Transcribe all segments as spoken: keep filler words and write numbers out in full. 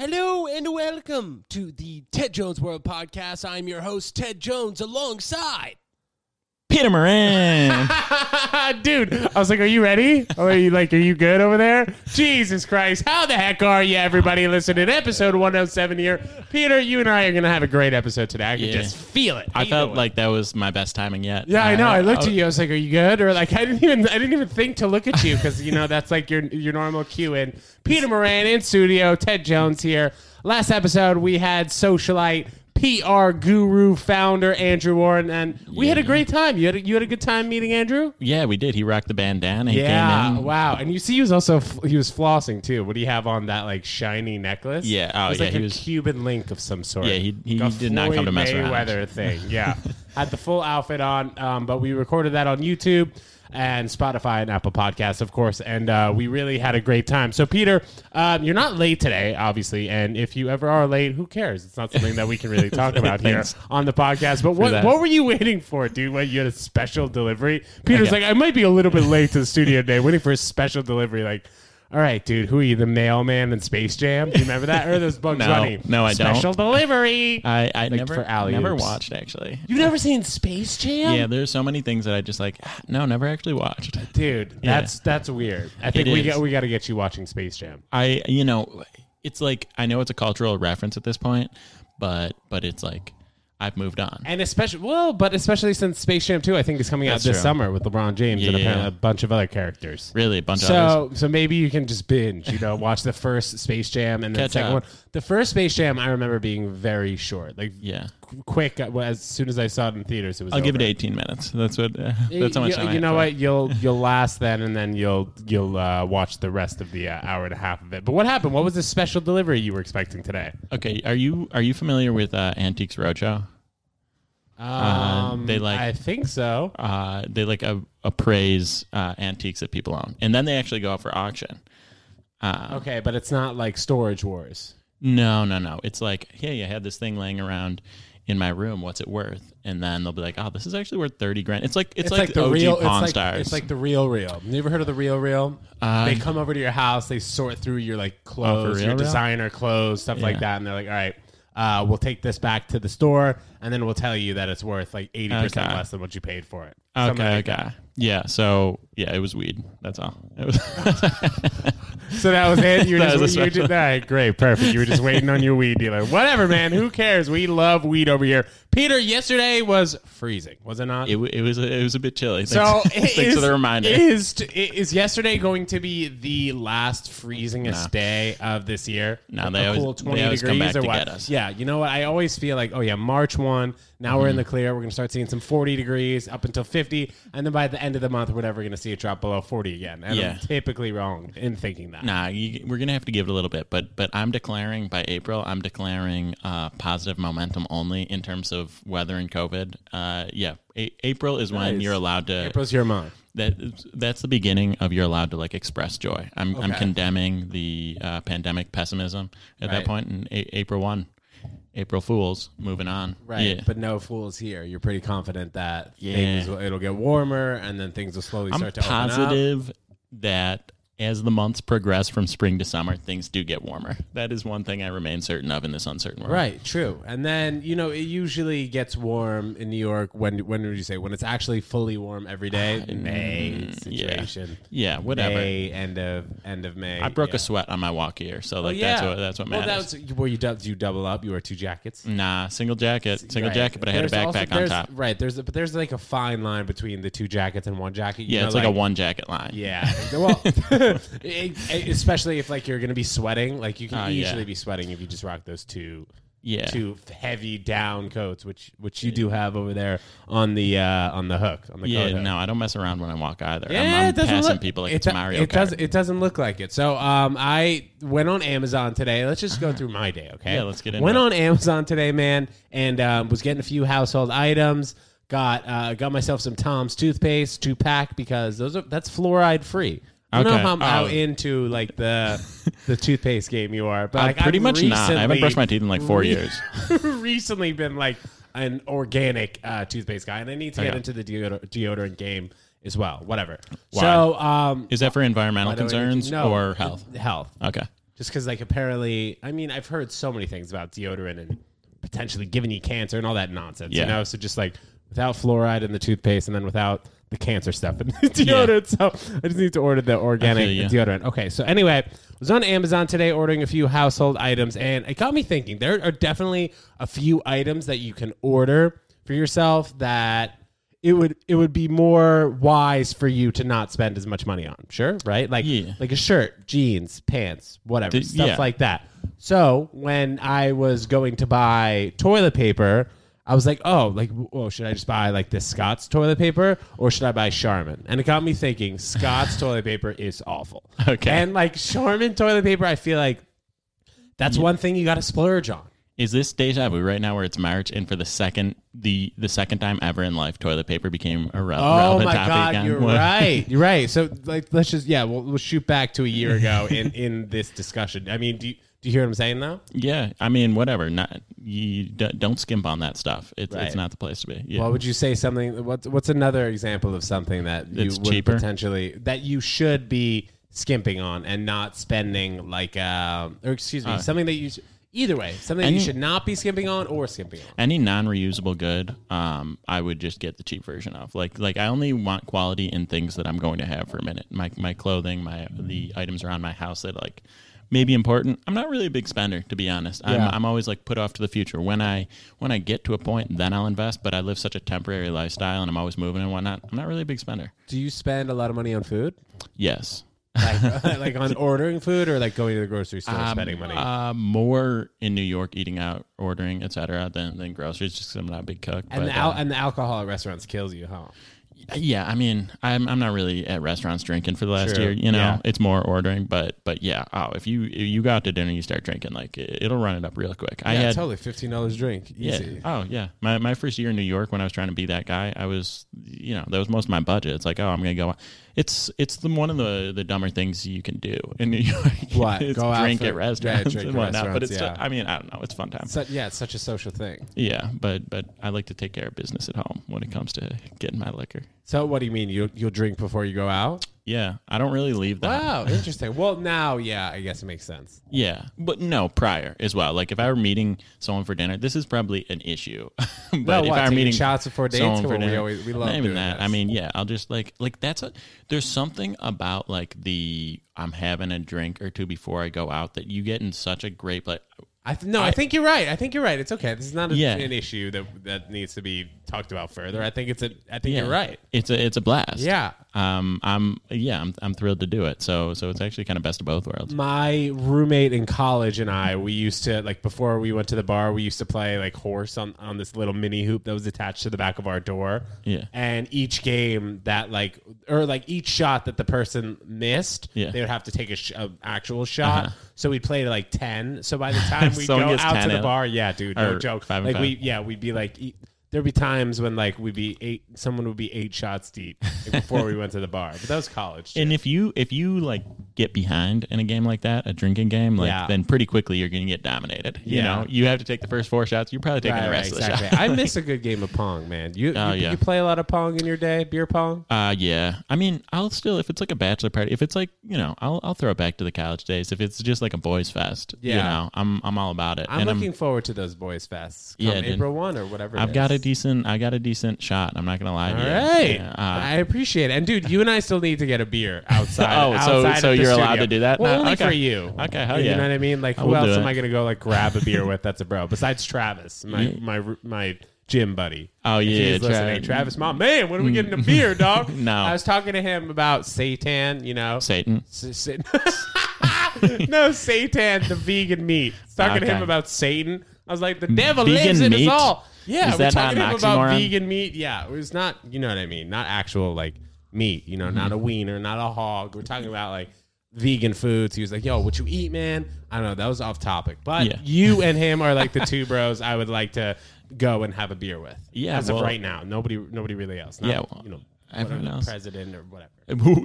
Hello and welcome to the Ted Jones World podcast. I'm your host, Ted Jones, alongside Peter Moran. Dude, I was like, are you ready? Are you like, are you good over there? Jesus Christ. How the heck are you, everybody listening? Episode one oh seven here. Peter, you and I are going to have a great episode today. I can yeah. just feel it. I felt like that was my best timing yet. Yeah, I know. I, I looked I, at you. I was like, are you good? Or like, I didn't even, I didn't even think to look at you because, you know, that's like your, your normal cue in. Peter Moran in studio. Ted Jones here. Last episode, we had socialite P R guru, founder, Andrew Warren, and we yeah. had a great time. You had a, you had a good time meeting Andrew? Yeah, we did. He rocked the bandana. He yeah, came in. Wow. And you see he was also, he was flossing, too. What do you have on that, like, shiny necklace? Yeah. Oh, it was yeah, like he a was... Cuban link of some sort. Yeah, he, he, like he did not come to mess around. Mayweather thing, yeah. Had the full outfit on, um, but we recorded that on YouTube and Spotify and Apple Podcasts, of course, and uh, we really had a great time. So, Peter, um, you're not late today, obviously, and if you ever are late, who cares? It's not something that we can really talk about here on the podcast, but what, what were you waiting for, dude? What, you had a special delivery? Peter's okay. like, I might be a little bit late to the studio today, waiting for a special delivery, like... All right, dude, who are you, the mailman in Space Jam? Do you remember that? Or those Bugs Bunny? No, no, I don't. Special delivery. I, I like never, never watched, actually. You've never seen Space Jam? Yeah, there's so many things that I just like, no, never actually watched. Dude, that's yeah. that's weird. I think it we got, we got to get you watching Space Jam. I, you know, it's like, I know it's a cultural reference at this point, but but it's like, I've moved on. And especially, well, but especially since Space Jam two, I think, is coming That's out this true. summer with LeBron James yeah, and apparently yeah. a bunch of other characters. Really, a bunch so, of others. So maybe you can just binge, you know, watch the first Space Jam and then Catch the second up. one. The first Space Jam, I remember being very short. Like, yeah. quick, as soon as I saw it in theaters, it was. I'll over. give it eighteen minutes. That's what. Uh, that's how much you, time. You I know what? You'll you'll last then, and then you'll you'll uh, watch the rest of the uh, hour and a half of it. But what happened? What was the special delivery you were expecting today? Okay, are you are you familiar with uh, Antiques Roadshow? Um, uh, they like. I think so. Uh, they like uh, appraise uh, antiques that people own, and then they actually go out for auction. Uh, okay, but it's not like Storage Wars. No, no, no. It's like, hey, I had this thing laying around in my room. What's it worth? And then they'll be like, oh, this is actually worth thirty grand. It's like it's, it's like, like the O G real, Pawn it's Stars. Like, it's like the Real Real. You ever heard of the Real Real? Uh, they come over to your house. They sort through your like clothes, oh, real, your real? designer clothes, stuff yeah. like that, and they're like, all right, uh, we'll take this back to the store, and then we'll tell you that it's worth like eighty okay. percent less than what you paid for it. Something okay. Like okay. That. Yeah. So yeah, it was weed. That's all. It was. So that was it? You were that just, you were just, all right, great, perfect. You were just waiting on your weed dealer. Whatever, man. Who cares? We love weed over here. Peter, yesterday was freezing, was it not? It, it was It was a bit chilly. So thanks, it thanks is, for the reminder. Is, is yesterday going to be the last freezingest no. day of this year? No, they a always, cool twenty they always degrees come back or to what? Get us. Yeah, you know what? I always feel like, oh, yeah, March first. Now mm-hmm. we're in the clear. We're going to start seeing some forty degrees up until fifty. And then by the end of the month, we're never going to see it drop below forty again. And yeah. I'm typically wrong in thinking that. Nah, you, we're going to have to give it a little bit, but but I'm declaring by April, I'm declaring uh, positive momentum only in terms of weather and COVID. Uh, yeah, a- April is nice. when you're allowed to... April's your month. That, that's the beginning of you're allowed to like express joy. I'm okay. I'm condemning the uh, pandemic pessimism at right. that point in a- April first. April Fools, moving on. Right, yeah. But no fools here. You're pretty confident that yeah. things will, it'll get warmer and then things will slowly I'm start to open up. I'm positive that... As the months progress from spring to summer, things do get warmer. That is one thing I remain certain of in this uncertain world. Right, true. And then, you know, it usually gets warm in New York. When when would you say? When it's actually fully warm every day? Uh, May situation. Yeah, yeah whatever. May, end of, end of May. I broke yeah. a sweat on my walk here, so like, oh, yeah. that's what, that's what well, matters. That was, well, you, did you double up? You wore two jackets? Nah, single jacket. Single right. jacket, but I there's had a backpack also, on top. Right, there's a, but there's like a fine line between the two jackets and one jacket. You yeah, know, it's like, like a one jacket line. Yeah. Well... Especially if like you're gonna be sweating, like you can uh, easily yeah. be sweating if you just rock those two, yeah. two heavy down coats, which which you do have over there on the uh, on the hook. On the yeah, no, I don't mess around when I walk either. Yeah, I'm, I'm it doesn't passing look, people like it, it's Mario it Kart. Does, it doesn't look like it. So um, I went on Amazon today. Let's just go through my day, okay? Yeah, let's get into it. Went on Amazon today, man, and um, was getting a few household items. Got uh, got myself some Tom's toothpaste, two pack because those are that's fluoride free. I don't okay. know how, how oh. into like the the toothpaste game you are, but like, pretty I've much not. I haven't brushed my teeth in like four re- years. Recently, been like an organic uh, toothpaste guy, and I need to okay. get into the deodor- deodorant game as well. Whatever. Why? So, um, is that for environmental concerns I, no, or health? Health. Okay. Just because, like, apparently, I mean, I've heard so many things about deodorant and potentially giving you cancer and all that nonsense, yeah. you know? So just, like, without fluoride in the toothpaste and then without the cancer stuff in the deodorant. Yeah. So I just need to order the organic feel, yeah. deodorant. Okay, so anyway, I was on Amazon today ordering a few household items, and it got me thinking. There are definitely a few items that you can order for yourself that it would it would be more wise for you to not spend as much money on. Sure, right? Like, yeah. like a shirt, jeans, pants, whatever, the, stuff yeah. like that. So when I was going to buy toilet paper, I was like, oh, like, oh, should I just buy like this Scott's toilet paper or should I buy Charmin? And it got me thinking, Scott's toilet paper is awful. Okay. And like Charmin toilet paper, I feel like that's yeah. one thing you got to splurge on. Is this deja vu right now where it's March and for the second the the second time ever in life, toilet paper became a re- oh relevant topic? Oh, my God, again. You're what? right. You're right. So like, let's just, yeah, we'll, we'll shoot back to a year ago in, in this discussion. I mean, do you, do you hear what I'm saying though? Yeah. I mean, whatever. Not you d- Don't skimp on that stuff. It's right. It's not the place to be. Yeah. Well, would you say something? What's, what's another example of something that you it's would cheaper? potentially, that you should be skimping on and not spending like, uh, or excuse me, uh, something that you... Either way, something any, you should not be skimping on or skimping on. Any non-reusable good, um, I would just get the cheap version of. Like, like I only want quality in things that I'm going to have for a minute. My my clothing, my the items around my house that like may be important. I'm not really a big spender, to be honest. Yeah. I'm I'm always like put off to the future. When I when I get to a point, then I'll invest. But I live such a temporary lifestyle, and I'm always moving and whatnot. I'm not really a big spender. Do you spend a lot of money on food? Yes. like, like on ordering food or like going to the grocery store um, spending money? Uh, more in New York, eating out, ordering, et cetera, than, than groceries, just because I'm not a big cook. And, but, the al- uh, and the alcohol at restaurants kills you, huh? Yeah, I mean, I'm I'm not really at restaurants drinking for the last True. year. You know, yeah. it's more ordering, but but yeah. Oh, if you if you go out to dinner and you start drinking, like it, it'll run it up real quick. Yeah, I had totally fifteen dollars drink. Easy. Yeah. Oh yeah. My my first year in New York when I was trying to be that guy, I was you know that was most of my budget. It's like oh I'm gonna go. It's it's the, one of the, the dumber things you can do in New York. What it's go drink out for, at restaurants yeah, drink and whatnot. Restaurants, but it's yeah. still, I mean I don't know. It's fun time. So, yeah, it's such a social thing. Yeah, but but I like to take care of business at home when it comes to getting my liquor. So what do you mean? You'll, you'll drink before you go out? Yeah. I don't really leave that. Wow. Interesting. Well, now, yeah, I guess it makes sense. Yeah. But no, prior as well. Like if I were meeting someone for dinner, this is probably an issue. but no, if I were meeting shots before dates, for dinner, we, always, we love not even doing that. This. I mean, yeah, I'll just like, like that's a, there's something about like the, I'm having a drink or two before I go out that you get in such a great place. I th- no, I, I think you're right. I think you're right. It's okay. This is not a, yeah. an issue that that needs to be talked about further. I think it's a. I think yeah. you're right. It's a. It's a blast. Yeah. Um. I'm. Yeah. I'm. I'm thrilled to do it. So. So it's actually kind of best of both worlds. My roommate in college and I, we used to like before we went to the bar, we used to play like horse on, on this little mini hoop that was attached to the back of our door. Yeah. And each game that like or like each shot that the person missed, yeah. they would have to take a sh- an actual shot. Uh-huh. So we played like ten. So by the time we go out to the bar, yeah, dude, no joke. Like we, yeah, we'd be like, eat, there'd be times when like we'd be eight, someone would be eight shots deep like, before we went to the bar. But that was college. Too. And if you if you like get behind in a game like that, a drinking game, like yeah. then pretty quickly you're gonna get dominated. You yeah. know, you have to take the first four shots. You're probably taking right, the rest right, of the exactly. shots. I miss a good game of pong, man. You uh, you, yeah. you play a lot of pong in your day, beer pong? Uh yeah. I mean, I'll still if it's like a bachelor party, if it's like you know, I'll I'll throw it back to the college days. If it's just like a boys fest, yeah. you know, I'm I'm all about it. I'm and looking I'm, forward to those boys fests. Come yeah, April dude, one or whatever. It I've is. got a decent. I got a decent shot. I'm not gonna lie. All to you. right. Yeah, uh, I appreciate it. And dude, you and I still need to get a beer outside. oh, outside so so you're studio. allowed to do that? Well, no, only okay. for you. Okay, hell you yeah. You know what I mean? Like, I who else am I gonna go like grab a beer with? That's a bro. Besides Travis, my yeah. my my gym buddy. Oh yeah, Travis. Hey, Travis, my man, when are we getting a beer, dog? no, I was talking to him about Satan. You know, Satan. S- Satan. no, Satan, the vegan meat. I was talking okay. to him about Satan. I was like, the devil vegan lives in meat? us all. Yeah, is we're talking to him about vegan meat. Yeah, it was not, you know what I mean? Not actual, like, meat, you know, mm-hmm. not a wiener, not a hog. We're talking about, like, vegan foods. He was like, yo, what you eat, man? I don't know. That was off topic. But yeah. you and him are, like, the two bros I would like to go and have a beer with. Yeah. As well, of right now. Nobody nobody really else. Not, yeah. Well, you know. Everyone else. President or whatever.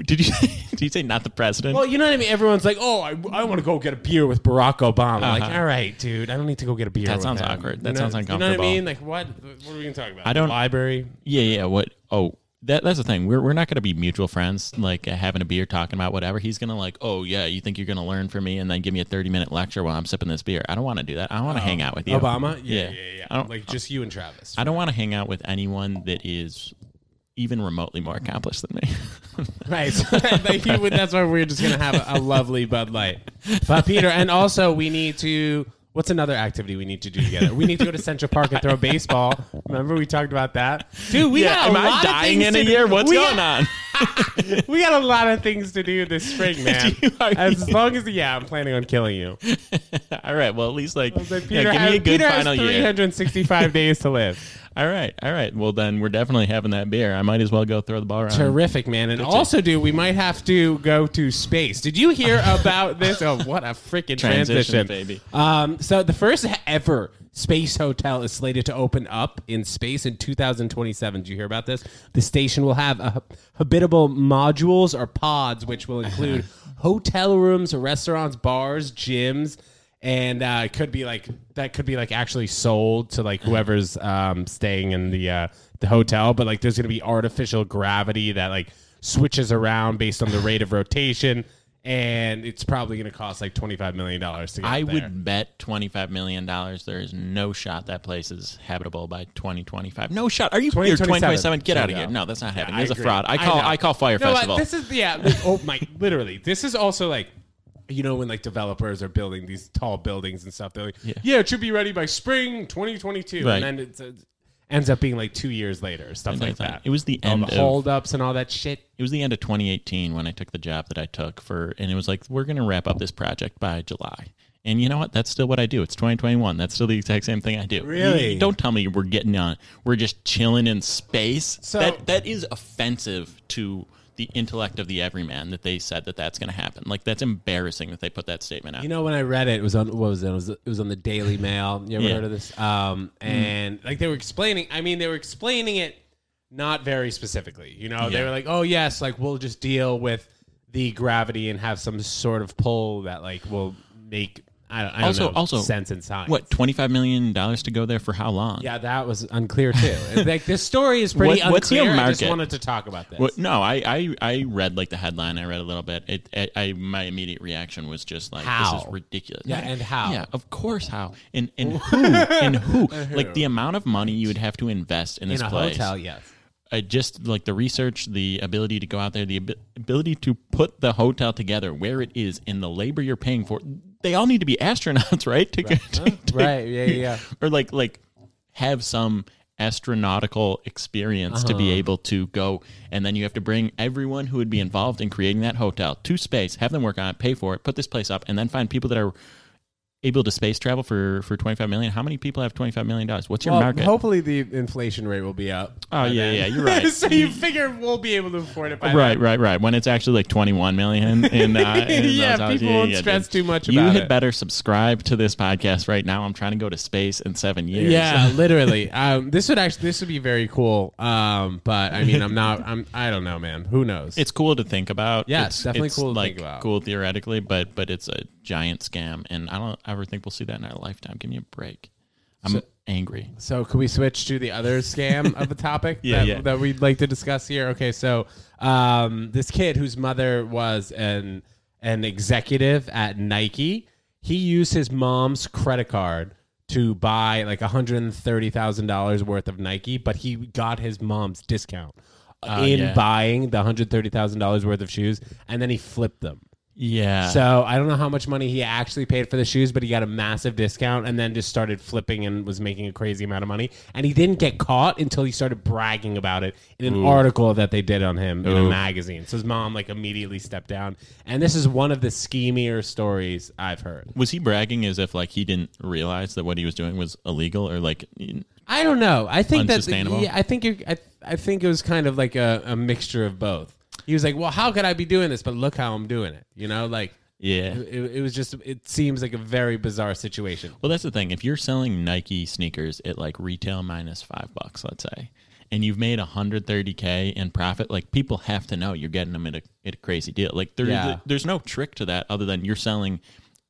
Did you did you say not the president? Well, you know what I mean? Everyone's like, oh, I, I want to go get a beer with Barack Obama. Uh-huh. Like, all right, dude, I don't need to go get a beer that with him. That sounds awkward. That you know, sounds uncomfortable. You know what I mean? Like, what, what are we going to talk about? I don't, the library? Yeah, yeah. What? Oh, that that's the thing. We're we're not going to be mutual friends, like having a beer, talking about whatever. He's going to like, oh, yeah, you think you're going to learn from me and then give me a thirty-minute lecture while I'm sipping this beer. I don't want to do that. I want to um, hang out with you. Obama? Yeah, yeah, yeah. yeah. Like just you and Travis. I don't want to hang out with anyone that is even remotely more accomplished than me. Right. That's why we're just going to have a, a lovely Bud Light. But, Peter, and also we need to... What's another activity we need to do together? We need to go to Central Park and throw a baseball. Remember we talked about that? Dude, we yeah, got a am lot I dying of things in a do. year? What's we going got, on? We got a lot of things to do this spring, man. You, as you? long as, yeah, I'm planning on killing you. All right. Well, at least like, like Peter, yeah, give me a good Peter final year. three hundred sixty-five days to live. All right. All right. Well, then we're definitely having that beer. I might as well go throw the ball around. Terrific, man. And That's also, it. dude, we might have to go to space. Did you hear about this? Oh, what a freaking transition. Transition, baby. Um, so the first ever space hotel is slated to open up in space in two thousand twenty-seven. Did you hear about this? The station will have a habitable modules or pods, which will include hotel rooms, restaurants, bars, gyms. And uh, it could be like that could be like actually sold to like whoever's um, staying in the uh, the hotel. But like there's going to be artificial gravity that like switches around based on the rate of rotation. And it's probably going to cost like twenty-five million dollars to get I there. would bet twenty-five million dollars. There is no shot that place is habitable by twenty twenty-five. No shot. Are you here twenty twenty-seven? Get out of here. No, that's not happening. Yeah, There's a fraud. I call I, I call Fire no, Festival. Uh, this is, yeah. Oh, my. Literally. This is also like. You know, when like developers are building these tall buildings and stuff, they're like, yeah, yeah it should be ready by spring twenty twenty-two. Right. And then it uh, ends up being like two years later, stuff like that. It was the end all the of holdups and all that shit. It was the end of twenty eighteen when I took the job that I took for, and it was like, we're going to wrap up this project by July. And you know what? That's still what I do. It's twenty twenty-one. That's still the exact same thing I do. Really? You, don't tell me we're getting on, we're just chilling in space. So, that That is offensive to the intellect of the everyman that they said that that's going to happen. Like, that's embarrassing that they put that statement out. You know, when I read it, it was on, what was it? It was, it was on the Daily Mail. You ever yeah. heard of this? Um, and mm. like they were explaining, I mean, they were explaining it not very specifically, you know, yeah. they were like, oh yes, like we'll just deal with the gravity and have some sort of pull that like will make, I don't, I don't also, know, also, sense in science. What, twenty-five million dollars to go there for how long? Yeah, that was unclear, too. Like, this story is pretty what, what's unclear. The market? I just wanted to talk about this. What, no, I, I, I read, like, the headline. I read a little bit. It, it, I My immediate reaction was just, like, how? This is ridiculous. Yeah, and how? Yeah, of course how. And, and who? And who? Like, the amount of money you would have to invest in this in a place. Hotel, yes. Uh, just like the research, the ability to go out there, the ab- ability to put the hotel together where it is and the labor you're paying for. They all need to be astronauts, right? To, right. To, to, right, yeah, yeah. Or like like have some astronautical experience uh-huh. to be able to go. And then you have to bring everyone who would be involved in creating that hotel to space, have them work on it, pay for it, put this place up, and then find people that are able to space travel for, for twenty-five million dollars. How many people have twenty-five million dollars? What's your well, market? Hopefully the inflation rate will be up. Oh, yeah, then. yeah, you're right. So you figure we'll be able to afford it by right, then. Right, right, right. When it's actually like twenty-one million dollars. And, uh, and yeah, people yeah, won't yeah, stress dude. too much about it. You had it. better subscribe to this podcast right now. I'm trying to go to space in seven years. Yeah, literally. Um, this would actually this would be very cool. Um, but, I mean, I'm not, I'm, I don't know, man. Who knows? It's cool to think about. Yeah, it's, it's definitely it's cool to like, think about. cool theoretically, but, but it's a giant scam. And I don't... I ever think we'll see that in our lifetime. Give me a break. I'm so, angry. So can we switch to the other scam of a topic yeah, that, yeah. that we'd like to discuss here? Okay, so um, this kid whose mother was an an executive at Nike, he used his mom's credit card to buy like one hundred thirty thousand dollars worth of Nike, but he got his mom's discount uh, in yeah. buying the one hundred thirty thousand dollars worth of shoes, and then he flipped them. Yeah. So I don't know how much money he actually paid for the shoes, but he got a massive discount and then just started flipping and was making a crazy amount of money. And he didn't get caught until he started bragging about it in an Ooh. article that they did on him Ooh. in a magazine. So his mom like immediately stepped down. And this is one of the schemier stories I've heard. Was he bragging as if like he didn't realize that what he was doing was illegal or like? I don't know. I think that's yeah. I think you're, I I think it was kind of like a, a mixture of both. He was like, well, how could I be doing this? But look how I'm doing it. You know, like, yeah, it, it was just, it seems like a very bizarre situation. Well, that's the thing. If you're selling Nike sneakers at like retail minus five bucks, let's say, and you've made one hundred thirty K in profit, like people have to know you're getting them at a, at a crazy deal. Like there, yeah. there's no trick to that other than you're selling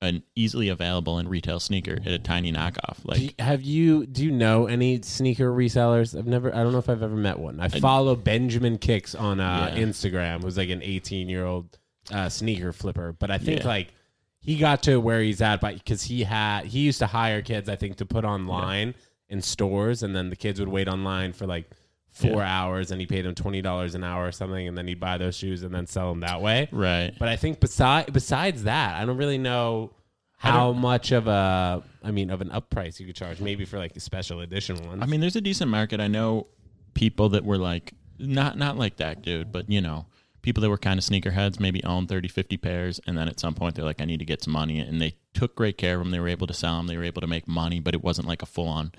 an easily available in retail sneaker at a tiny knockoff. Like, have you? Do you know any sneaker resellers? I've never. I don't know if I've ever met one. I, I follow Benjamin Kicks on uh, yeah. Instagram, who's like an eighteen year old uh, sneaker flipper. But I think yeah. like he got to where he's at by because he had he used to hire kids, I think, to put online yeah. in stores, and then the kids would wait online for like four yeah. hours, and he paid them twenty dollars an hour or something, and then he'd buy those shoes and then sell them that way. Right. But I think besides besides that, I don't really know how much of a, I mean, of an up price you could charge, maybe for like a special edition one. I mean, there's a decent market. I know people that were like, not not like that dude, but you know, people that were kind of sneakerheads, maybe owned thirty, fifty pairs, and then at some point they're like, I need to get some money, and they took great care of them. They were able to sell them. They were able to make money, but it wasn't like a full-on,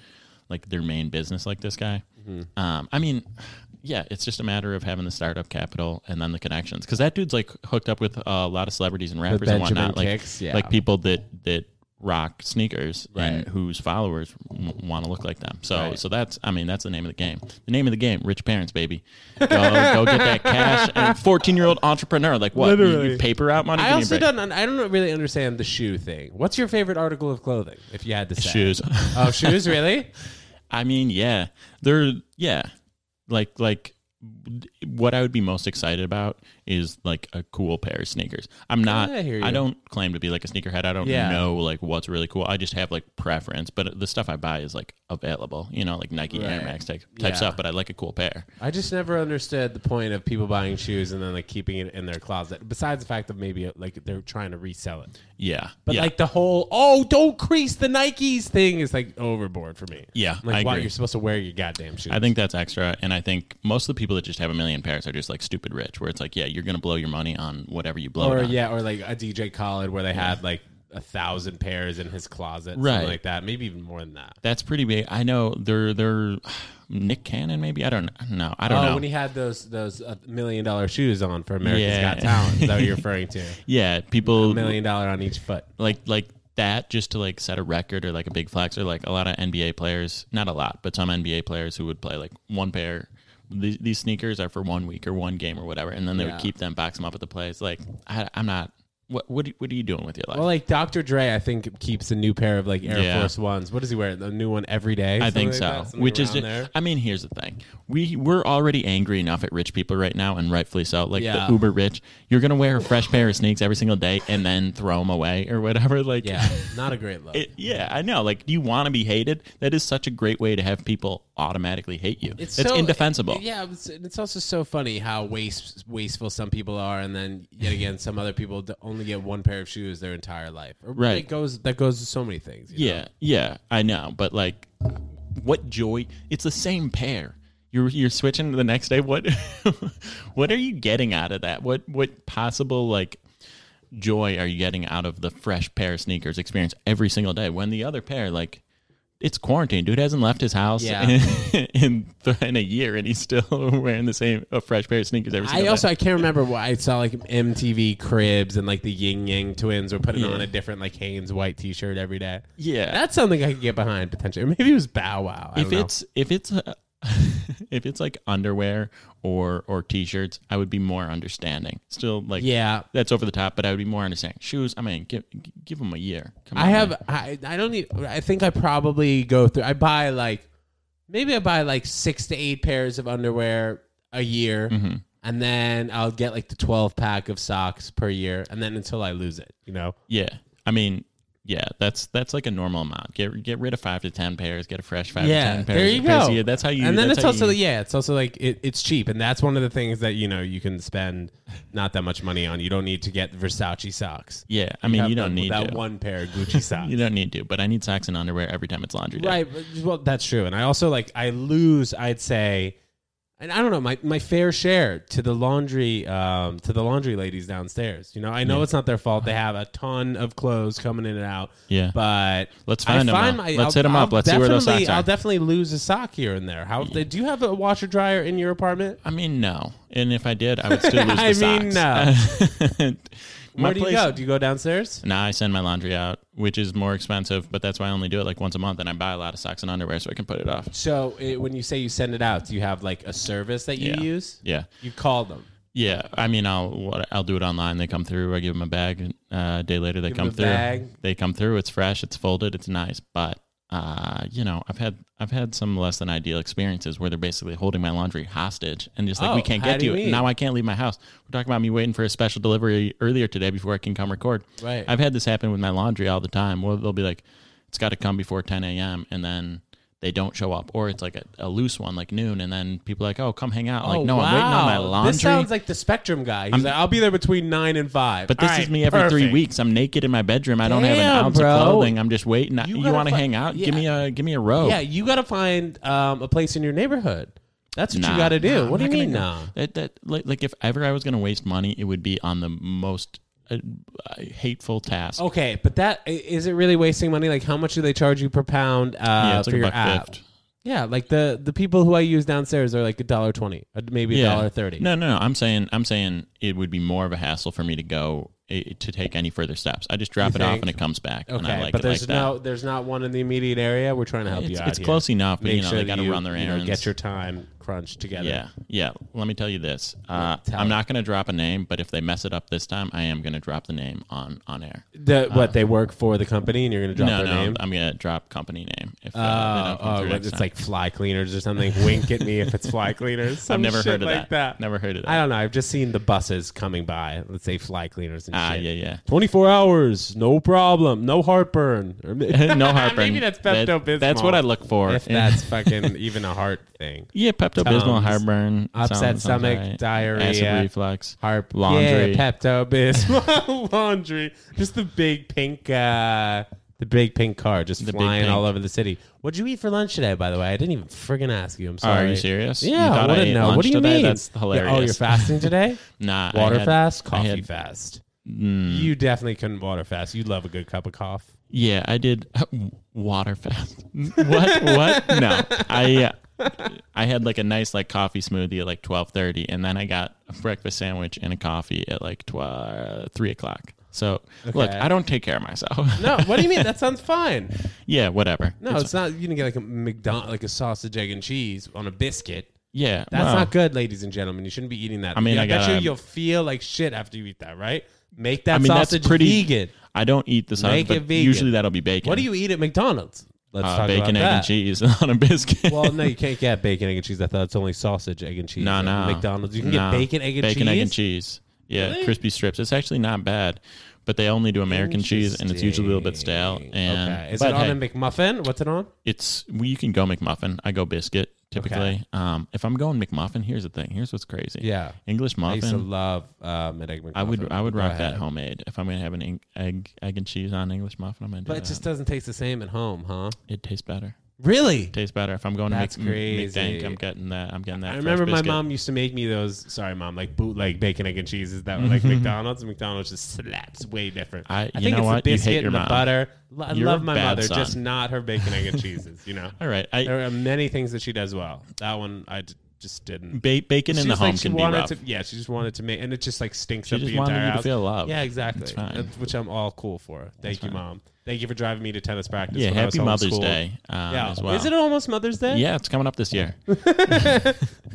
like their main business like this guy. Mm-hmm. Um, I mean, yeah, it's just a matter of having the startup capital and then the connections. Because that dude's like hooked up with uh, a lot of celebrities and rappers and whatnot, like Kicks, yeah. like people that, that rock sneakers right. and whose followers w- want to look like them. So right. so that's, I mean, that's the name of the game. The name of the game, rich parents, baby. Go go get that cash. And fourteen-year-old entrepreneur, like what? You, you paper out money? I also don't, I don't really understand the shoe thing. What's your favorite article of clothing, if you had to say? Shoes. Oh, shoes, really? I mean, yeah, they're, yeah, like, like what I would be most excited about is like a cool pair of sneakers. I'm not, I, I don't claim to be like a sneakerhead. I don't yeah. know like what's really cool. I just have like preference, but the stuff I buy is like available, you know, like Nike right. Air Max type, type yeah. stuff, but I like a cool pair. I just never understood the point of people buying shoes and then like keeping it in their closet, besides the fact that maybe like they're trying to resell it. Yeah. But yeah. like the whole, oh, don't crease the Nikes thing is like overboard for me. Yeah. I'm like, wow, you're supposed to wear your goddamn shoes. I think that's extra. And I think most of the people that just have a million pairs are just like stupid rich, where it's like, yeah, you're going to blow your money on whatever you blow. Or, on. yeah, or like a D J Khaled where they yeah. had like a thousand pairs in his closet, right. something like that. Maybe even more than that. That's pretty big. I know they're, they're Nick Cannon, maybe? I don't know. I don't oh, know. When he had those those million dollar shoes on for America's yeah. Got Talent. Is that what you're referring to? Yeah. People. A million dollar on each foot. Like, like, that just to like set a record or like a big flex, or like a lot of N B A players, not a lot, but some N B A players who would play like one pair. These, these sneakers are for one week or one game or whatever, and then they yeah. would keep them, box them up at the place. Like, I, I'm not. What what what are you doing with your life? Well, like Doctor Dre, I think keeps a new pair of like Air yeah. Force Ones. What does he wear? A new one every day. I think so. Like Which is, there. I mean, here's the thing: we we're already angry enough at rich people right now, and rightfully so. Like yeah. the uber rich, you're gonna wear a fresh pair of sneaks every single day and then throw them away or whatever. Like, yeah, not a great look. It, yeah, I know. Like, do you want to be hated? That is such a great way to have people automatically hate you. It's, it's so indefensible. Yeah, it's, it's also so funny how waste, wasteful some people are, and then yet again, some other people only. To get one pair of shoes their entire life, or right? It goes that goes to so many things. You yeah, know? yeah, I know, but like, what joy? It's the same pair. You're you're switching the next day. What what are you getting out of that? What what possible like joy are you getting out of the fresh pair of sneakers experience every single day? When the other pair, like, it's quarantine. Dude hasn't left his house yeah. in in, th- in a year, and he's still wearing the same a fresh pair of sneakers every single I also, day. I can't remember why I saw like M T V Cribs and like the Ying Yang Twins were putting yeah. on a different like Hanes white T-shirt every day. Yeah, that's something I could get behind potentially. Maybe it was Bow Wow. I if don't it's know. if it's uh, if it's like underwear or or T-shirts, I would be more understanding. Still, like yeah, that's over the top, but I would be more understanding. Shoes, I mean, give give them a year. Come on, I have. I, I don't need. I think I probably go through. I buy like maybe I buy like six to eight pairs of underwear a year, mm-hmm. and then I'll get like the twelve pack of socks per year, and then until I lose it, you know. Yeah, I mean. Yeah, that's that's like a normal amount. Get get rid of five to ten pairs, get a fresh five yeah, to ten pairs. There you pairs. go. Yeah, that's how you. And then it's also you, yeah, it's also like it, it's cheap, and that's one of the things that you know you can spend not that much money on. You don't need to get Versace socks. Yeah, I mean you, you don't need that to. one pair of Gucci socks. You don't need to, but I need socks and underwear every time it's laundry day. Right. Well, that's true, and I also like I lose. I'd say. And I don't know, my, my fair share to the laundry um, to the laundry ladies downstairs. You know, I know yeah. it's not their fault. They have a ton of clothes coming in and out. Yeah, but let's find I them. Find my, let's I'll, hit them I'll up. Let's see where those socks are. I'll definitely lose a sock here and there. How yeah. do you have a washer dryer in your apartment? I mean, no. And if I did, I would still lose the socks. I mean, no. Where do you place, go? Do you go downstairs? Nah, I send my laundry out, which is more expensive, but that's why I only do it like once a month, and I buy a lot of socks and underwear so I can put it off. So it, when you say you send it out, do you have like a service that you yeah. use? Yeah. You call them. Yeah, I mean, I'll I'll do it online. They come through. I give them a bag, and uh, a day later they give come through. Bag. They come through. It's fresh. It's folded. It's nice. But uh, you know, I've had I've had some less than ideal experiences where they're basically holding my laundry hostage and just like, oh, we can't get to it. Mean? Now I can't leave my house. We're talking about me waiting for a special delivery earlier today before I can come record. Right. I've had this happen with my laundry all the time. Well, they'll be like, it's got to come before ten a m and then they don't show up, or it's like a, a loose one, like noon, and then people are like, oh, come hang out. Like, oh, no, wow. I'm waiting on my laundry. This sounds like the Spectrum guy. He's like, I'll be there between nine and five. But this right, is me every perfect. three weeks. I'm naked in my bedroom. I don't Damn, have an ounce bro. of clothing. I'm just waiting. You, you want to fi- hang out? Yeah. Give me a give me a robe. Yeah, you got to find um, a place in your neighborhood. That's what nah, you got to do. Nah, what I'm do you mean now? Nah? That, that, like, like, if ever I was going to waste money, it would be on the most... A, a hateful task. Okay, but that is it really wasting money? Like, how much do they charge you per pound uh, yeah, it's for like your app? Fifth. Yeah, like the the people who I use downstairs are like a dollar twenty, maybe a yeah. dollar thirty. No, no, no. I'm saying I'm saying it would be more of a hassle for me to go it, to take any further steps. I just drop you it think? off and it comes back. Okay, and I like but it there's like no that. there's not one in the immediate area. We're trying to help it's, you out. It's here. close enough, but Make you know sure they got to run their errands. You know, get your time crunched together. Yeah, yeah. Let me tell you this. Uh, tell I'm it. not going to drop a name, but if they mess it up this time, I am going to drop the name on on air. The, uh, what they work for the company, and you're going to drop no, their no, name. I'm going to drop company name. If uh, uh, oh, oh it's time. like Fly Cleaners or something. Wink at me if it's Fly Cleaners. Some I've never shit heard of like that. that. Never heard of that. I don't know. I've just seen the buses coming by. Let's say Fly Cleaners. Ah, uh, yeah, yeah. twenty-four hours, no problem, no heartburn. no heartburn. Maybe that's Pepto-Bismol. That, that's what I look for. If that's fucking even a heart thing. Yeah, Pepto-Bismol, heartburn, upset stomach, right. diarrhea, acid reflux, heart, laundry, yeah, Pepto-Bismol, laundry. Just the big pink, uh, the big pink car, just the flying all over the city. What'd you eat for lunch today? By the way, I didn't even friggin' ask you. I'm sorry. Are you serious? Yeah, you I wouldn't know. What do you today? mean? That's hilarious. Yeah, oh, you're fasting today? Nah, water had, fast, coffee had, fast. Mm. You definitely couldn't water fast. You love a good cup of coffee. Yeah, I did uh, water fast. What? What? No, I uh, I had like a nice like coffee smoothie at like twelve thirty, and then I got a breakfast sandwich and a coffee at like tw- three o'clock. So okay. Look, I don't take care of myself. No, what do you mean? That sounds fine. Yeah, whatever. No, it's, it's not. You didn't get like a McDonald's, like a sausage, egg, and cheese on a biscuit. Yeah, that's well, not good, ladies and gentlemen. You shouldn't be eating that. I mean, yeah, I bet you you'll feel like shit after you eat that, right? Make that I mean, sausage that's pretty, vegan. I don't eat the sausage, Make but it vegan. usually that'll be bacon. What do you eat at McDonald's? Let's uh, talk bacon, about Bacon, egg, that. and cheese on a biscuit. Well, no, you can't get bacon, egg, and cheese. I thought it's only sausage, egg, and cheese. No, no. McDonald's, you can no. get bacon, egg, and bacon, cheese? Bacon, egg, and cheese. Yeah, really? Crispy strips. It's actually not bad, but they only do American cheese, and it's usually a little bit stale. And, okay. Is it on hey, a McMuffin? What's it on? It's well, you can go McMuffin. I go biscuit, typically. Okay. Um, if I'm going McMuffin, here's the thing. Here's what's crazy. Yeah. English muffin. I used to love uh, egg McMuffin. I would, I would rock ahead. that homemade. If I'm going to have an egg, egg egg and cheese on English muffin, I'm going to do it. But that. It just doesn't taste the same at home, huh? It tastes better. Really? It tastes better. If I'm going That's to make, crazy. make dank, I'm getting that. I'm getting that. I remember my mom used to make me those. Sorry, mom. Like bootleg bacon, egg, and cheeses that were like McDonald's. McDonald's just slaps way different. I, you I think know it's what? the biscuit you hate your and mom. the butter. I You're love my mother, son. just not her bacon, egg, and cheeses. You know. All right. I, there are many things that she does well. That one I d- just didn't. Ba- bacon She's in the home like, can be rough. To, yeah, she just wanted to make, and it just like stinks she up the entire house. She just wanted you to feel love. Yeah, exactly. That's, which I'm all cool for. Thank That's you, fine. mom. Thank you for driving me to tennis practice. Yeah, happy Mother's school. Day um, yeah. as well. Is it almost Mother's Day? Yeah, it's coming up this year.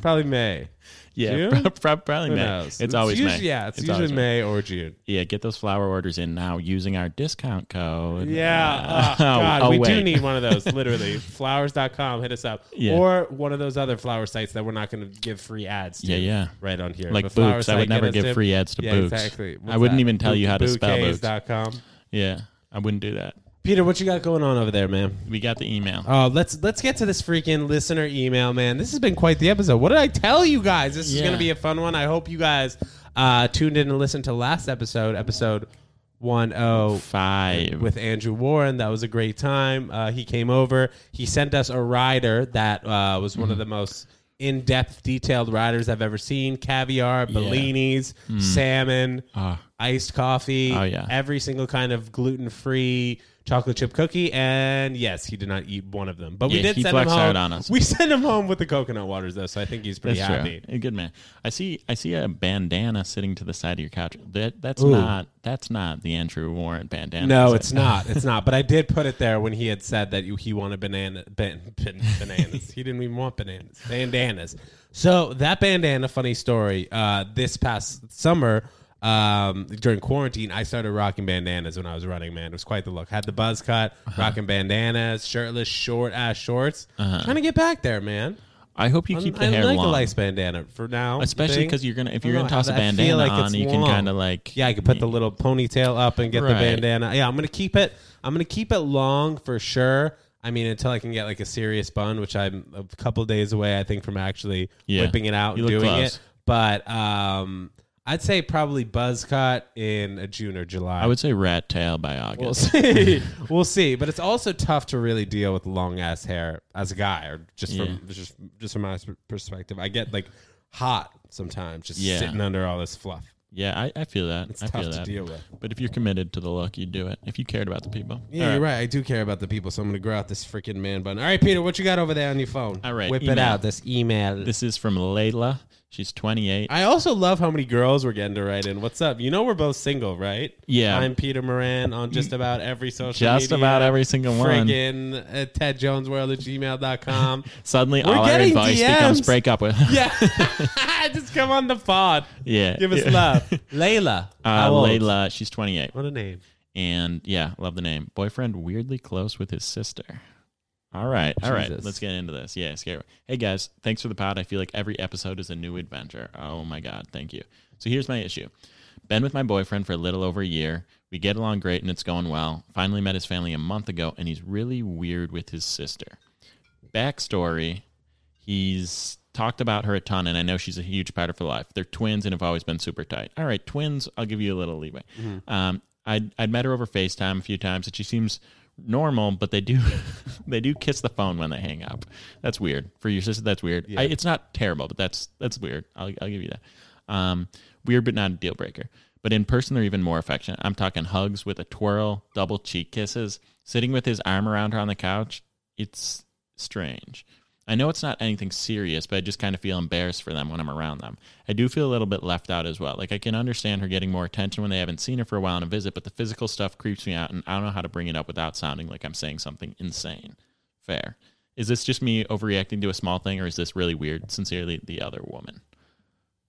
Probably May. Yeah, pro- probably Who May. Knows? It's, it's always usually, May. Yeah, it's, it's usually May or June. Yeah, get those flower orders in now using our discount code. Yeah, uh, oh, God, oh, we wait. do need one of those, literally. Flowers dot com, hit us up. Yeah. Or one of those other flower sites that we're not going to give free ads to. Yeah, yeah. Right on here. Like Boox. I would never give free ads to yeah, Boox. Exactly. What's I wouldn't that? even tell Bo- you how to spell Boox. Yeah. I wouldn't do that. Peter, what you got going on over there, man? We got the email. Oh, uh, let's let's get to this freaking listener email, man. This has been quite the episode. What did I tell you guys? This yeah. is going to be a fun one. I hope you guys uh, tuned in and listened to last episode, episode one oh five with Andrew Warren. That was a great time. Uh, he came over. He sent us a rider that uh, was one mm. of the most in-depth, detailed riders I've ever seen. Caviar, bellinis, yeah. mm. salmon. Uh. Iced coffee, oh, yeah. every single kind of gluten-free, chocolate chip cookie, and yes, he did not eat one of them. But yeah, we did send him home. On us. We sent him home with the coconut waters, though, so I think he's pretty that's happy. True. Good man. I see. I see a bandana sitting to the side of your couch. That that's Ooh. not that's not the Andrew Warren bandana. No, it's it? not. It's not. But I did put it there when he had said that he wanted banana ban, ban, bananas. He didn't even want bananas. Bandanas. So that bandana. Funny story. Uh, this past summer. Um, during quarantine, I started rocking bandanas when I was running, man. It was quite the look. Had the buzz cut, uh-huh. rocking bandanas, shirtless, short-ass shorts. Uh-huh. Trying to get back there, man. I hope you keep I'm, the I hair like long. I like a lice bandana for now. Especially because you're gonna if you're going to toss a bandana like on, you long. Can kind of like... Yeah, I can put the little ponytail up and get right. the bandana. Yeah, I'm going to keep it. I'm going to keep it long for sure. I mean, until I can get like a serious bun, which I'm a couple days away, I think, from actually yeah. whipping it out you and doing close. It. But... um. I'd say probably buzz cut in June or July. I would say rat tail by August. We'll see. We'll see. But it's also tough to really deal with long ass hair as a guy, or just yeah. from just just from my perspective. I get like hot sometimes, just yeah. sitting under all this fluff. Yeah, I, I feel that. It's I tough feel to that. Deal with. But if you're committed to the look, you'd do it. If you cared about the people. Yeah, all you're right. right. I do care about the people, so I'm going to grow out this freaking man bun. All right, Peter, what you got over there on your phone? All right. Whip email. It out, this email. This is from Layla. She's twenty-eight. I also love how many girls we're getting to write in. What's up? You know we're both single, right? Yeah. I'm Peter Moran on just about every social just media. Just about every single one. Friggin' at TedJonesWorld at gmail dot com. Suddenly we're all our advice D Ms. Becomes break up with. Yeah. Just come on the pod. Yeah. Give us yeah. love. Layla. Uh, Layla. She's twenty-eight. What a name. And yeah, love the name. Boyfriend weirdly close with his sister. All right, all Jesus. right. Let's get into this. Yeah, scary. Hey, guys, thanks for the pod. I feel like every episode is a new adventure. Oh, my God, thank you. So here's my issue. Been with my boyfriend for a little over a year. We get along great, and it's going well. Finally met his family a month ago, and he's really weird with his sister. Backstory, he's talked about her a ton, and I know she's a huge part of her life. They're twins and have always been super tight. All right, twins, I'll give you a little leeway. Mm-hmm. Um, I'd, I'd met her over FaceTime a few times, and she seems... normal, but they do they do kiss the phone when they hang up. That's weird for your sister. That's weird. Yeah. I, it's not terrible, but that's that's weird. I'll I'll give you that. Um, weird, but not a deal breaker. But in person, they're even more affectionate. I'm talking hugs with a twirl, double cheek kisses, sitting with his arm around her on the couch. It's strange. I know it's not anything serious, but I just kind of feel embarrassed for them when I'm around them. I do feel a little bit left out as well. Like, I can understand her getting more attention when they haven't seen her for a while on a visit, but the physical stuff creeps me out, and I don't know how to bring it up without sounding like I'm saying something insane. Fair. Is this just me overreacting to a small thing, or is this really weird? Sincerely, the other woman.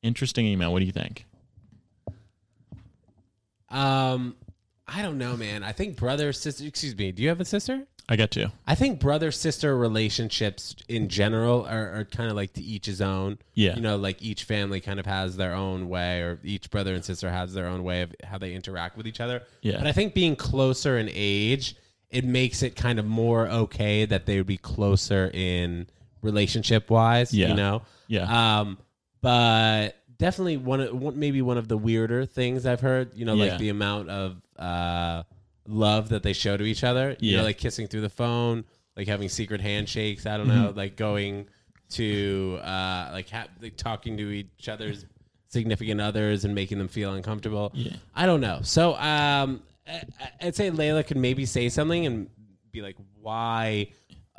Interesting email. What do you think? Um, I don't know, man. I think brother, sister, excuse me, do you have a sister? I got you. I think brother-sister relationships in general are, are kind of like to each his own. Yeah. You know, like each family kind of has their own way, or each brother and sister has their own way of how they interact with each other. Yeah. But I think being closer in age, it makes it kind of more okay that they would be closer in relationship-wise, yeah. you know? Yeah. Um, but definitely one of, maybe one of the weirder things I've heard, you know, yeah. like the amount of... Uh, love that they show to each other, yeah. you know, like kissing through the phone, like having secret handshakes, I don't mm-hmm. know, like going to uh like, ha- like talking to each other's significant others and making them feel uncomfortable. Yeah. I don't know. So um I- I'd say Layla could maybe say something and be like, why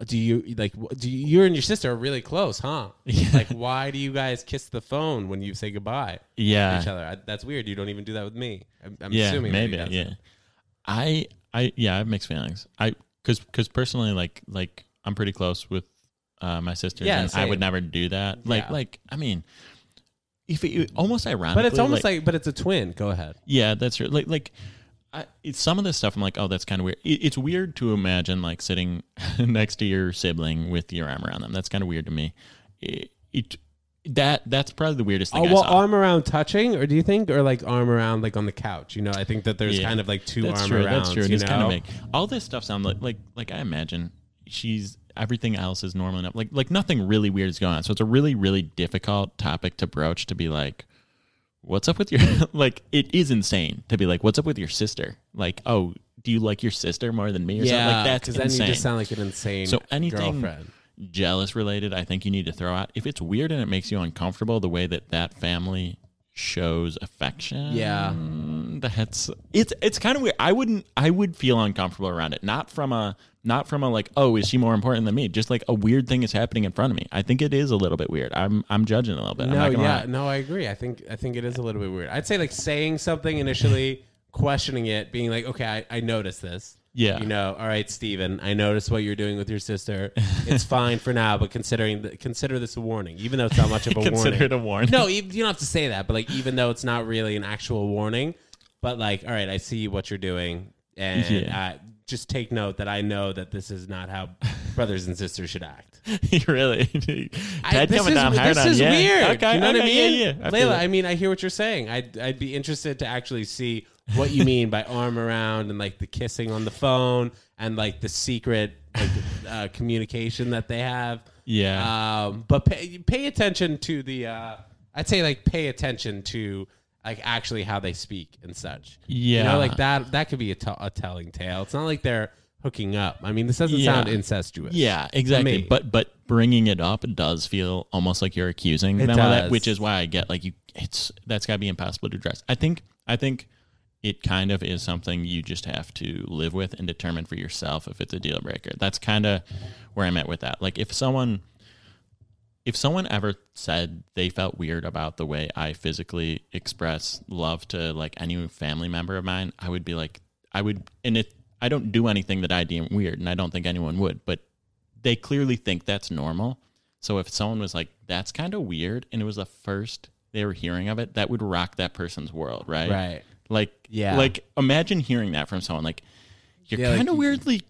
do you like do you, you and your sister are really close, huh? Yeah. Like, why do you guys kiss the phone when you say goodbye yeah. to each other? I, that's weird. You don't even do that with me. I'm, I'm yeah, assuming maybe that yeah. I, I, yeah, I have mixed feelings. I, cause, cause personally, like, like I'm pretty close with, uh, my sisters yeah, and same. I would never do that. Like, yeah. like, I mean, if it, almost ironically, but it's almost like, like, but it's a twin. Go ahead. Yeah, that's true. Like, like I, it's some of this stuff. I'm like, oh, that's kind of weird. It, it's weird to imagine like sitting next to your sibling with your arm around them. That's kind of weird to me. It, it That that's probably the weirdest thing. Oh, well, I saw. Arm around touching, or do you think, or like arm around like on the couch? You know, I think that there's yeah. kind of like two that's arm true, arounds. That's true. You it's know? Kind of big. All this stuff sounds like, like like I imagine she's everything else is normal enough. Like like nothing really weird is going on. So it's a really really difficult topic to broach. To be like, what's up with your like? It is insane to be like, what's up with your sister? Like, oh, do you like your sister more than me? Or yeah, like that. Because then you just sound like an insane so anything, girlfriend. Jealous related, I think you need to throw out. If it's weird and it makes you uncomfortable the way that that family shows affection. Yeah. That's it's it's kind of weird. I wouldn't I would feel uncomfortable around it. Not from a not from a like, oh, is she more important than me? Just like a weird thing is happening in front of me. I think it is a little bit weird. I'm I'm judging a little bit. No, I'm not gonna yeah, lie. no, I agree. I think I think it is a little bit weird. I'd say like saying something initially, questioning it, being like, okay, I, I noticed this. Yeah. You know, all right, Steven, I noticed what you're doing with your sister. It's fine for now, but considering the, consider this a warning, even though it's not much of a consider warning. Consider it a warning. No, you, you don't have to say that, but like, even though it's not really an actual warning, but like, all right, I see what you're doing, and yeah. I, just take note that I know that this is not how brothers and sisters should act. Really? I, this is, down, this is on, weird. Yeah. Okay, you know okay, what I mean? Yeah, yeah. I Layla, I mean, I hear what you're saying. I'd, I'd be interested to actually see what you mean by arm around and like the kissing on the phone and like the secret like, uh, communication that they have. Yeah. Um, but pay, pay attention to the, uh, I'd say like pay attention to like actually how they speak and such. Yeah. You know, like that, that could be a, t- a telling tale. It's not like they're hooking up. I mean, this doesn't yeah. sound incestuous. Yeah, exactly. But, but bringing it up does feel almost like you're accusing it them does. Of that, which is why I get like you, it's, that's gotta be impossible to address. I think, I think, it kind of is something you just have to live with and determine for yourself if it's a deal breaker. That's kind of where I'm at with that. Like if someone, if someone ever said they felt weird about the way I physically express love to like any family member of mine, I would be like, I would, and it, I don't do anything that I deem weird and I don't think anyone would, but they clearly think that's normal. So if someone was like, that's kind of weird. And it was the first they were hearing of it, that would rock that person's world. Right. Right. Like, yeah. like imagine hearing that from someone like you're yeah, kind of like, weirdly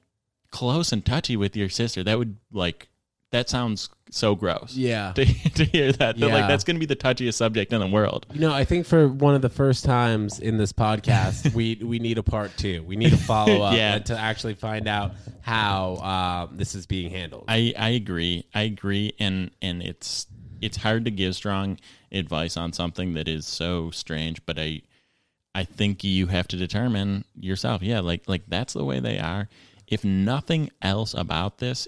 close and touchy with your sister. That would like, that sounds so gross. Yeah. To, to hear that. Yeah. Like that's going to be the touchiest subject in the world. You know, I think for one of the first times in this podcast, we, we need a part two. We need a follow up yeah. to actually find out how uh, this is being handled. I, I agree. I agree. And, and it's, it's hard to give strong advice on something that is so strange, but I, I think you have to determine yourself. Yeah, like like that's the way they are. If nothing else about this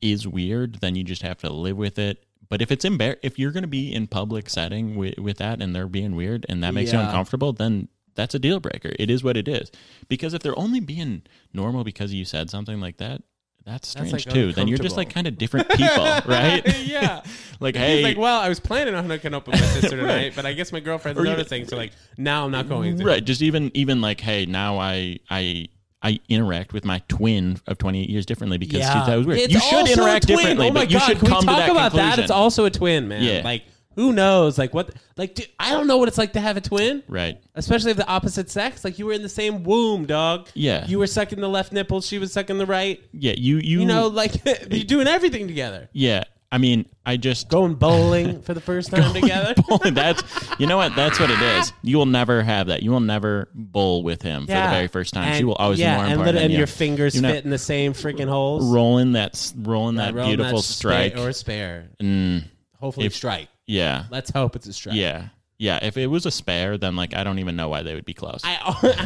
is weird, then you just have to live with it. But if it's embar- if you're going to be in public setting with, with that and they're being weird and that makes yeah. you uncomfortable, then that's a deal breaker. It is what it is. Because if they're only being normal because you said something like that, that's strange that's like too. Then you're just like kind of different people, right? Yeah. Like, and hey, he's like, well, I was planning on hooking up with my sister tonight, right. but I guess my girlfriend's or noticing, even, so like now I'm not going. To. Right. Just even, even like, hey, now I, I, I interact with my twin of twenty-eight years differently because yeah. she thought it was weird. It's you should interact differently, oh my but God, you should can come we talk to that about conclusion. That? It's also a twin, man. Yeah. Like, who knows? Like, what? Like, dude, I don't know what it's like to have a twin, right? Especially of the opposite sex. Like, you were in the same womb, dog. Yeah, you were sucking the left nipple, she was sucking the right. Yeah, you, you, you know, like you're doing everything together. Yeah, I mean, I just going bowling for the first time together. Bowling, that's you know what? That's what it is. You will never have that. You will never bowl with him yeah. for the very first time. And she will always yeah, be more and important. Little, and you. Your fingers you know, fit in the same freaking holes. Rolling that, rolling yeah, that rolling beautiful that strike or spare. Mm. Hopefully, if, strike. Yeah. Let's hope it's a strike. Yeah. Yeah. If it was a spare, then like I don't even know why they would be close. I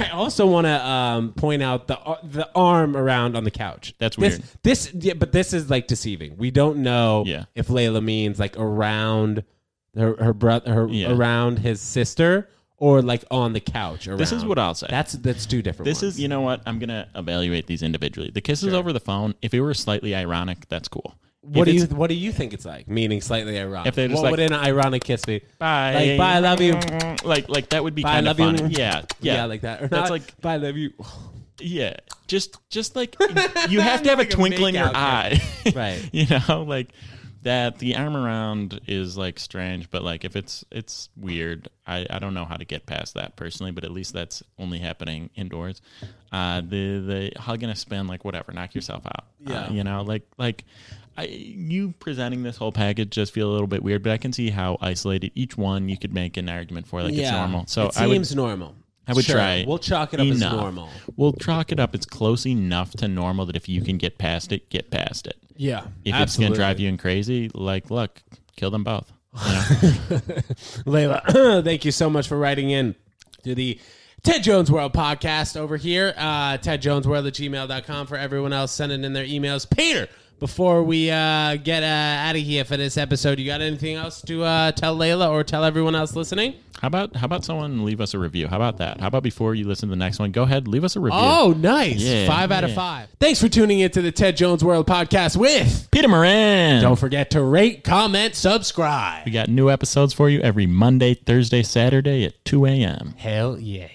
I also want to um, point out the the arm around on the couch. That's weird. This, this yeah, but this is like deceiving. We don't know yeah. if Layla means like around her her brother, her yeah. around his sister, or like on the couch. Around. This is what I'll say. That's that's two different. This ones. Is you know what I'm gonna evaluate these individually. The kisses sure. over the phone. If it were slightly ironic, that's cool. What if do you What do you think it's like? Meaning slightly ironic. If they just what like, would an ironic kiss be? Bye, like bye, I love you. Like like that would be kind of funny. Yeah, yeah, yeah, like that. Or that's not, like bye, love you. Yeah, just just like you have to have like a twinkle in your eye, right? You know, like that. The arm around is like strange, but like if it's it's weird, I I don't know how to get past that personally. But at least that's only happening indoors. Uh, the the hug and a spin, like whatever, knock yourself out. Yeah, uh, you know, like like. I, you presenting this whole package just feel a little bit weird, but I can see how isolated each one you could make an argument for, like yeah, it's normal. So it seems I would, normal. I would sure. try. We'll chalk it up enough. As normal. We'll chalk it up. It's close enough to normal that if you can get past it, get past it. Yeah, if absolutely. It's going to drive you in crazy, like, look, kill them both. You know? Layla, thank you so much for writing in to the Ted Jones World podcast over here. Uh, Ted Jones World at gmail dot com for everyone else sending in their emails. Peter before we uh, get uh, out of here for this episode, you got anything else to uh, tell Layla or tell everyone else listening? How about how about someone leave us a review? How about that? How about before you listen to the next one, go ahead, leave us a review. Oh, nice. Yeah, five yeah. out of five. Thanks for tuning in to the Ted Jones World podcast with Peter Moran. Don't forget to rate, comment, subscribe. We got new episodes for you every Monday, Thursday, Saturday at two a.m. Hell yeah.